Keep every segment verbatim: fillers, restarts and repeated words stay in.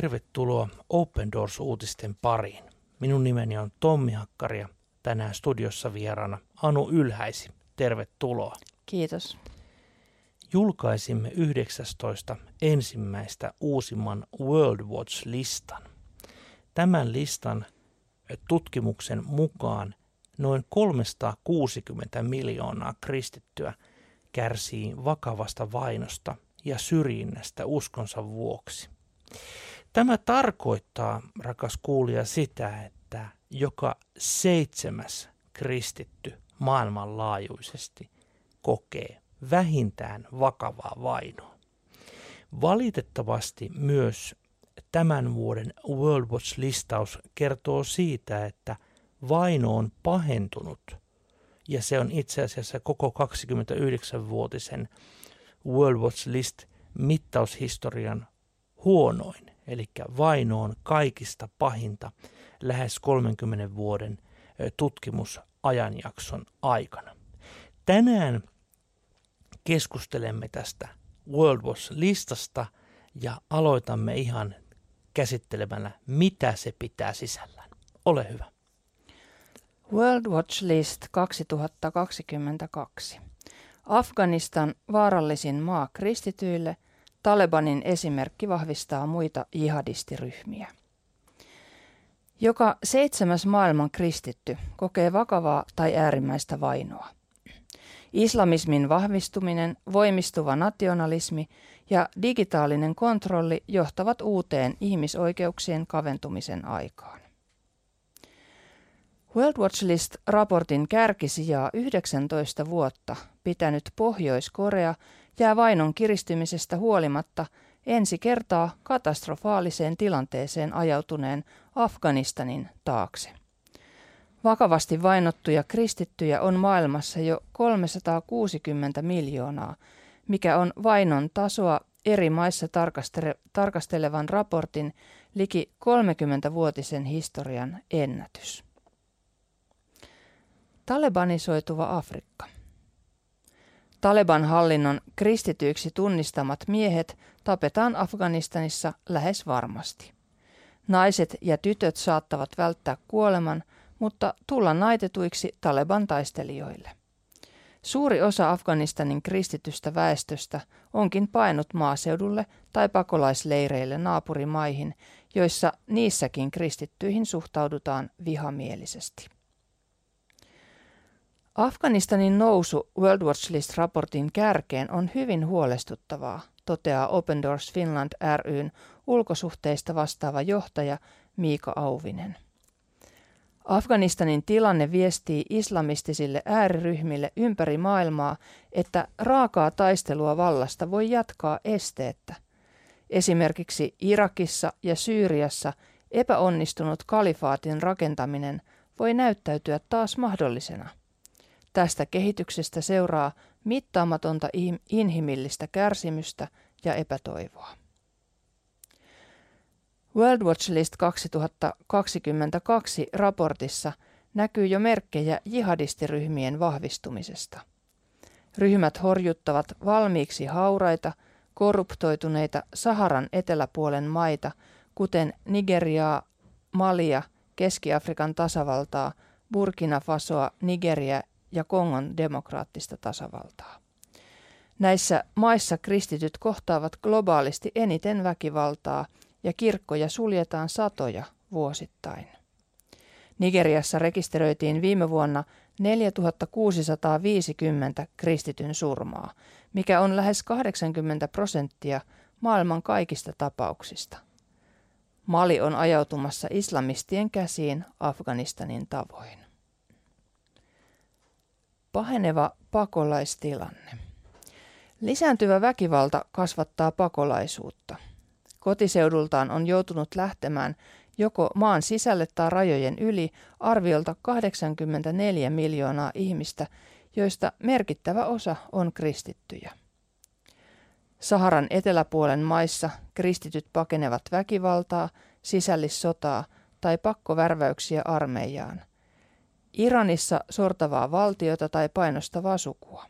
tervetuloa Open Doors-uutisten pariin. Minun nimeni on Tommi Hakkari ja tänään studiossa vieraana Anu Ylhäisi. Tervetuloa. Kiitos. Julkaisimme yhdeksästoista ensimmäistä uusimman World Watch-listan. Tämän listan tutkimuksen mukaan noin kolmesataakuusikymmentä miljoonaa kristittyä kärsii vakavasta vainosta ja syrjinnästä uskonsa vuoksi. Tämä tarkoittaa, rakas kuulija, sitä, että joka seitsemäs kristitty maailmanlaajuisesti kokee vähintään vakavaa vainoa. Valitettavasti myös tämän vuoden World Watch-listaus kertoo siitä, että vaino on pahentunut ja se on itse asiassa koko kaksikymmentäyhdeksänvuotisen World Watch List-mittaushistorian huonoin. Eli vaino on kaikista pahinta lähes kolmenkymmenen vuoden tutkimusajanjakson aikana. Tänään keskustelemme tästä World Watch-listasta ja aloitamme ihan käsittelemällä, mitä se pitää sisällään. Ole hyvä. World Watch List kaksituhattakaksikymmentäkaksi. Afganistan vaarallisin maa kristityille. Talebanin esimerkki vahvistaa muita jihadistiryhmiä. Joka seitsemäs maailman kristitty kokee vakavaa tai äärimmäistä vainoa. Islamismin vahvistuminen, voimistuva nationalismi ja digitaalinen kontrolli johtavat uuteen ihmisoikeuksien kaventumisen aikaan. World Watch List-raportin kärkisijaa yhdeksäntoista vuotta pitänyt Pohjois-Korea jää vainon kiristymisestä huolimatta ensi kertaa katastrofaaliseen tilanteeseen ajautuneen Afganistanin taakse. Vakavasti vainottuja kristittyjä on maailmassa jo kolmesataakuusikymmentä miljoonaa, mikä on vainon tasoa eri maissa tarkastele- tarkastelevan raportin liki kolmekymmenvuotisen historian ennätys. Talebanisoituva Afrikka. Taleban-hallinnon kristityiksi tunnistamat miehet tapetaan Afganistanissa lähes varmasti. Naiset ja tytöt saattavat välttää kuoleman, mutta tulla naitetuiksi Taleban-taistelijoille. Suuri osa Afganistanin kristitystä väestöstä onkin paennut maaseudulle tai pakolaisleireille naapurimaihin, joissa niissäkin kristittyihin suhtaudutaan vihamielisesti. Afganistanin nousu World Watch List-raportin kärkeen on hyvin huolestuttavaa, toteaa Open Doors Finland ry:n ulkosuhteista vastaava johtaja Miika Auvinen. Afganistanin tilanne viestii islamistisille ääriryhmille ympäri maailmaa, että raakaa taistelua vallasta voi jatkaa esteettä. Esimerkiksi Irakissa ja Syyriassa epäonnistunut kalifaatin rakentaminen voi näyttäytyä taas mahdollisena. Tästä kehityksestä seuraa mittaamatonta inhimillistä kärsimystä ja epätoivoa. World Watch List kaksituhattakaksikymmentäkaksi raportissa näkyy jo merkkejä jihadistiryhmien vahvistumisesta. Ryhmät horjuttavat valmiiksi hauraita, korruptoituneita Saharan eteläpuolen maita, kuten Nigeriaa, Malia, Keski-Afrikan tasavaltaa, Burkina Fasoa, Nigeriä ja Kongon demokraattista tasavaltaa. Näissä maissa kristityt kohtaavat globaalisti eniten väkivaltaa ja kirkkoja suljetaan satoja vuosittain. Nigeriassa rekisteröitiin viime vuonna neljätuhatta kuusisataaviisikymmentä kristityn surmaa, mikä on lähes kahdeksankymmentä prosenttia maailman kaikista tapauksista. Mali on ajautumassa islamistien käsiin Afganistanin tavoin. Paheneva pakolaistilanne. Lisääntyvä väkivalta kasvattaa pakolaisuutta. Kotiseudultaan on joutunut lähtemään joko maan sisälle tai rajojen yli arviolta kahdeksankymmentäneljä miljoonaa ihmistä, joista merkittävä osa on kristittyjä. Saharan eteläpuolen maissa kristityt pakenevat väkivaltaa, sisällissotaa tai pakkovärväyksiä armeijaan. Iranissa sortavaa valtiota tai painostavaa sukua.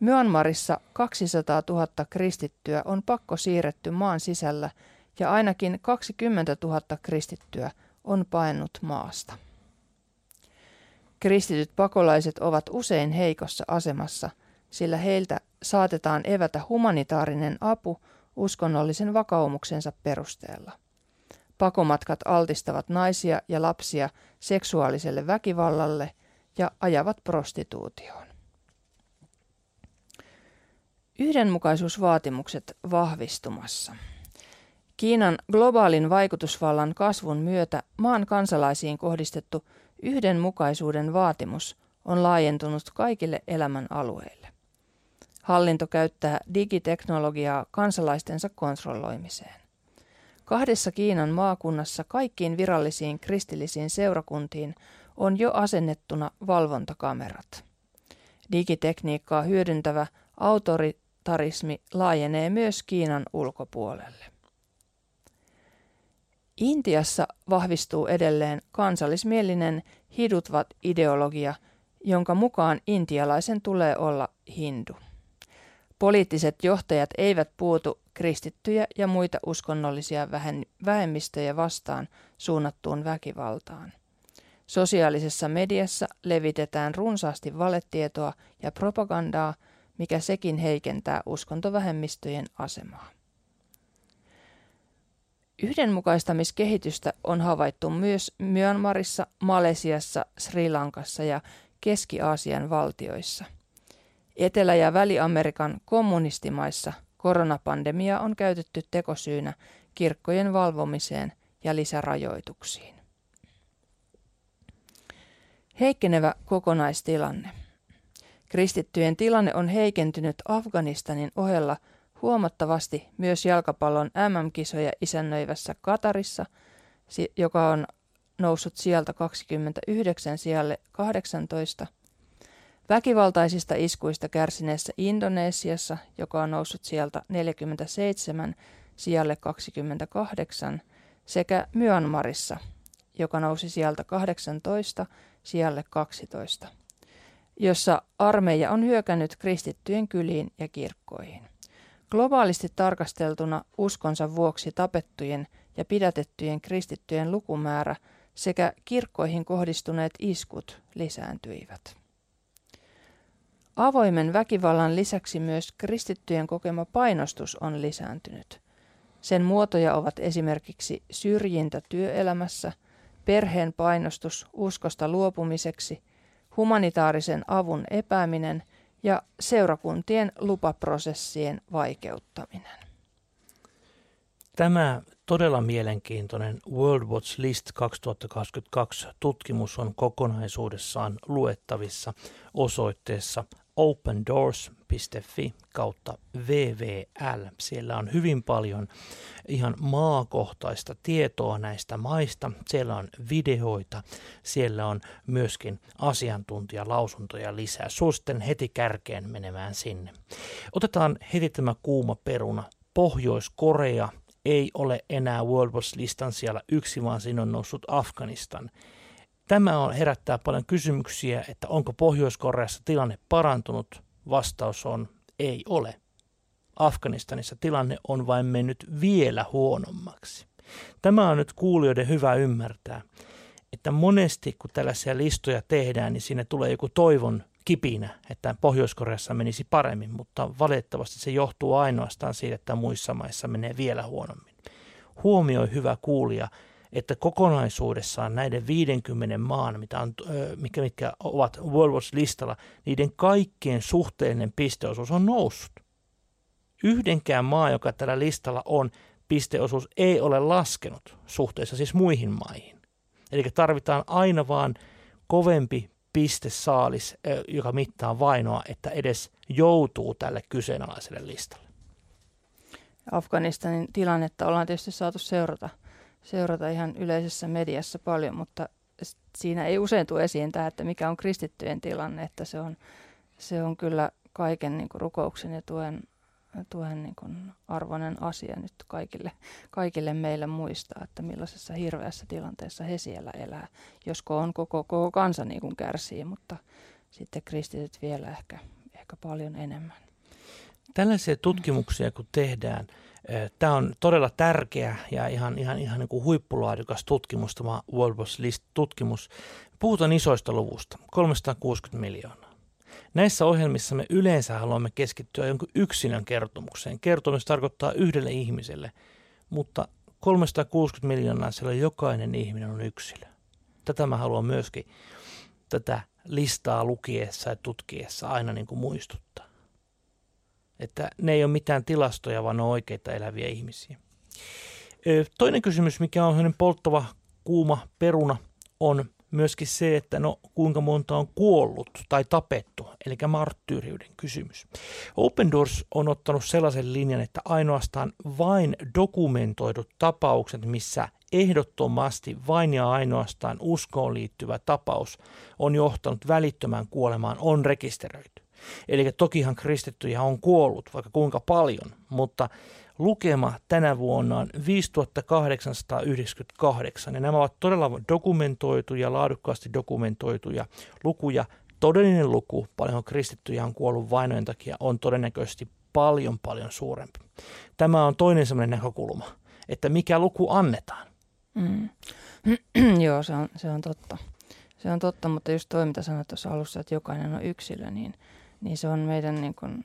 Myanmarissa kaksisataatuhatta kristittyä on pakko siirretty maan sisällä ja ainakin kaksikymmentätuhatta kristittyä on paennut maasta. Kristityt pakolaiset ovat usein heikossa asemassa, sillä heiltä saatetaan evätä humanitaarinen apu uskonnollisen vakaumuksensa perusteella. Pakomatkat altistavat naisia ja lapsia seksuaaliselle väkivallalle ja ajavat prostituutioon. Yhdenmukaisuusvaatimukset vahvistumassa. Kiinan globaalin vaikutusvallan kasvun myötä maan kansalaisiin kohdistettu yhdenmukaisuuden vaatimus on laajentunut kaikille elämän alueille. Hallinto käyttää digiteknologiaa kansalaistensa kontrolloimiseen. Kahdessa Kiinan maakunnassa kaikkiin virallisiin kristillisiin seurakuntiin on jo asennettuna valvontakamerat. Digitekniikkaa hyödyntävä autoritarismi laajenee myös Kiinan ulkopuolelle. Intiassa vahvistuu edelleen kansallismielinen hidutvat-ideologia, jonka mukaan intialaisen tulee olla hindu. Poliittiset johtajat eivät puutu kristittyjä ja muita uskonnollisia vähemmistöjä vastaan suunnattuun väkivaltaan. Sosiaalisessa mediassa levitetään runsaasti valetietoa ja propagandaa, mikä sekin heikentää uskontovähemmistöjen asemaa. Yhdenmukaistamiskehitystä on havaittu myös Myanmarissa, Malesiassa, Sri Lankassa ja Keski-Aasian valtioissa. Etelä- ja Väli-Amerikan kommunistimaissa koronapandemiaa on käytetty tekosyynä kirkkojen valvomiseen ja lisärajoituksiin. Heikkenevä kokonaistilanne. Kristittyjen tilanne on heikentynyt Afganistanin ohella huomattavasti myös jalkapallon äm äm-kisoja isännöivässä Katarissa, joka on noussut sieltä kaksikymmentäyhdeksän sijalle kahdeksantoista. Väkivaltaisista iskuista kärsineessä Indonesiassa, joka on noussut sieltä neljäkymmentäseitsemän sijalle kaksikymmentäkahdeksan, sekä Myanmarissa, joka nousi sieltä kahdeksantoista sijalle kaksitoista, jossa armeija on hyökännyt kristittyjen kyliin ja kirkkoihin. Globaalisti tarkasteltuna uskonsa vuoksi tapettujen ja pidätettyjen kristittyjen lukumäärä sekä kirkkoihin kohdistuneet iskut lisääntyivät. Avoimen väkivallan lisäksi myös kristittyjen kokema painostus on lisääntynyt. Sen muotoja ovat esimerkiksi syrjintä työelämässä, perheen painostus uskosta luopumiseksi, humanitaarisen avun epääminen ja seurakuntien lupaprosessien vaikeuttaminen. Tämä todella mielenkiintoinen World Watch List kaksituhattakaksikymmentäkaksi tutkimus on kokonaisuudessaan luettavissa osoitteessa opendoors.fi kautta vvl. Siellä on hyvin paljon ihan maakohtaista tietoa näistä maista. Siellä on videoita, siellä on myöskin asiantuntijalausuntoja lisää. Suosittelen heti kärkeen menemään sinne. Otetaan heti tämä kuuma peruna. Pohjois-Korea ei ole enää World Watch-listan siellä yksi, vaan siinä on noussut Afganistan. Tämä on, herättää paljon kysymyksiä, että onko Pohjois-Koreassa tilanne parantunut? Vastaus on ei ole. Afganistanissa tilanne on vain mennyt vielä huonommaksi. Tämä on nyt kuulijoiden hyvä ymmärtää, että monesti kun tällaisia listoja tehdään, niin siinä tulee joku toivon kipinä, että Pohjois-Koreassa menisi paremmin, mutta valitettavasti se johtuu ainoastaan siitä, että muissa maissa menee vielä huonommin. Huomioi hyvä kuulija, että kokonaisuudessaan näiden viidenkymmenen maan, mitä on, mikä, mitkä ovat World Watch-listalla, niiden kaikkien suhteellinen pisteosuus on noussut. Yhdenkään maa, joka tällä listalla on, pisteosuus ei ole laskenut suhteessa siis muihin maihin. Eli tarvitaan aina vaan kovempi pistesaalis, joka mittaa vainoa, että edes joutuu tälle kyseenalaiselle listalle. Afganistanin tilannetta ollaan tietysti saatu seurata. seurata ihan yleisessä mediassa paljon, mutta siinä ei usein tule esiin tämä, että mikä on kristittyjen tilanne, että se on, se on kyllä kaiken niin kuin rukouksen ja tuen, tuen niin kuin arvoinen asia nyt kaikille, kaikille meille muistaa, että millaisessa hirveässä tilanteessa he siellä elää, josko on koko, koko kansa niin kuin kärsii, mutta sitten kristityt vielä ehkä, ehkä paljon enemmän. Tällaisia tutkimuksia kun tehdään, Tämä on todella tärkeä ja ihan, ihan, ihan niin kuin huippulaadukas tutkimus, tämä World Watch List-tutkimus. Puhutaan isoista luvusta, kolmesataakuusikymmentä miljoonaa. Näissä ohjelmissa me yleensä haluamme keskittyä jonkun yksilön kertomukseen. Kertomus tarkoittaa yhdelle ihmiselle, mutta kolmesataakuusikymmentä miljoonaa, siellä jokainen ihminen on yksilö. Tätä mä haluan myöskin tätä listaa lukiessa ja tutkiessa aina niin kuin muistuttaa. Että ne ei ole mitään tilastoja, vaan ne on oikeita eläviä ihmisiä. Toinen kysymys, mikä on polttava kuuma peruna, on myöskin se, että no kuinka monta on kuollut tai tapettu, eli marttyyriyden kysymys. Open Doors on ottanut sellaisen linjan, että ainoastaan vain dokumentoidut tapaukset, missä ehdottomasti vain ja ainoastaan uskoon liittyvä tapaus on johtanut välittömään kuolemaan, on rekisteröity. Eli tokihan kristittyjä on kuollut, vaikka kuinka paljon, mutta lukema tänä vuonna on viisituhatta kahdeksansataayhdeksänkymmentäkahdeksan, ja nämä ovat todella dokumentoituja, laadukkaasti dokumentoituja lukuja. Todellinen luku, paljonko kristittyjä on kuollut vainojen takia, on todennäköisesti paljon paljon suurempi. Tämä on toinen sellainen näkökulma, että mikä luku annetaan. Mm. Joo, se on, se on totta. Se on totta, mutta just toi, mitä sanoit tuossa alussa, että jokainen on yksilö, niin, niin se on meidän, niin kun,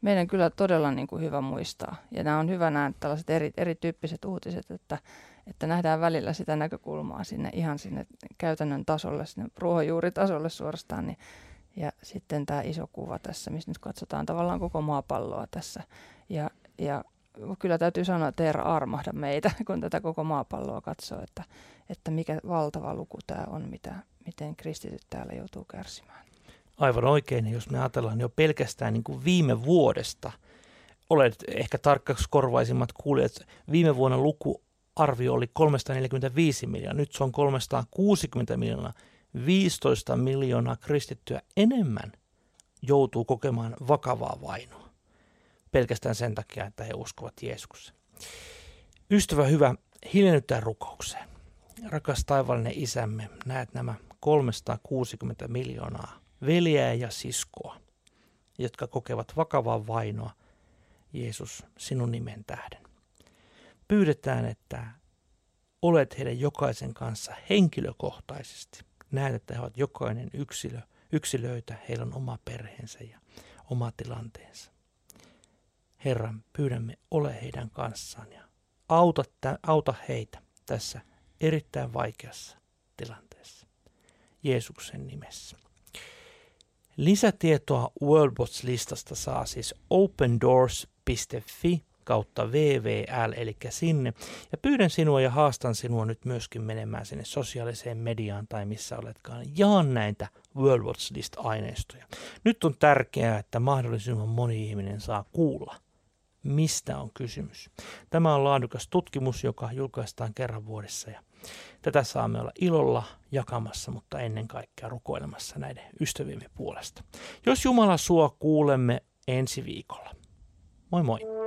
meidän kyllä todella niin kun hyvä muistaa. Ja nämä on hyvä nämä tällaiset eri, erityyppiset uutiset, että, että nähdään välillä sitä näkökulmaa sinne ihan sinne käytännön tasolle, sinne ruohonjuuritasolle suorastaan. Niin, ja sitten tämä iso kuva tässä, missä nyt katsotaan tavallaan koko maapalloa tässä. Ja, ja kyllä täytyy sanoa, että Eera armahda meitä, kun tätä koko maapalloa katsoo, että, että mikä valtava luku tämä on, mitä, miten kristityt täällä joutuu kärsimään. Aivan oikein, jos me ajatellaan jo pelkästään niin kuin viime vuodesta, olet ehkä tarkkaksi korvaisimmat kuulijat, viime vuonna lukuarvio oli kolmesataaneljäkymmentäviisi miljoonaa, nyt se on kolmesataakuusikymmentä miljoonaa, viisitoista miljoonaa kristittyä enemmän joutuu kokemaan vakavaa vainoa. Pelkästään sen takia, että he uskovat Jeesukseen. Ystävä hyvä, hiljennytään rukoukseen. Rakas taivaallinen isämme, näet nämä kolmesataakuusikymmentä miljoonaa veljeä ja siskoa, jotka kokevat vakavaa vainoa, Jeesus, sinun nimen tähden. Pyydetään, että olet heidän jokaisen kanssa henkilökohtaisesti. Näet, että he ovat jokainen yksilö, yksilöitä, heillä on oma perheensä ja oma tilanteensa. Herra, pyydämme, ole heidän kanssaan ja auta, tä, auta heitä tässä erittäin vaikeassa tilanteessa. Jeesuksen nimessä. Lisätietoa World Watch-listasta saa siis opendoors.fi kautta vvl, eli sinne. Ja pyydän sinua ja haastan sinua nyt myöskin menemään sinne sosiaaliseen mediaan tai missä oletkaan. Jaan näitä World Watch List-aineistoja. Nyt on tärkeää, että mahdollisimman moni ihminen saa kuulla, mistä on kysymys. Tämä on laadukas tutkimus, joka julkaistaan kerran vuodessa, ja tätä saamme olla ilolla jakamassa, mutta ennen kaikkea rukoilemassa näiden ystäviemme puolesta. Jos Jumala suo, kuulemme ensi viikolla. Moi moi!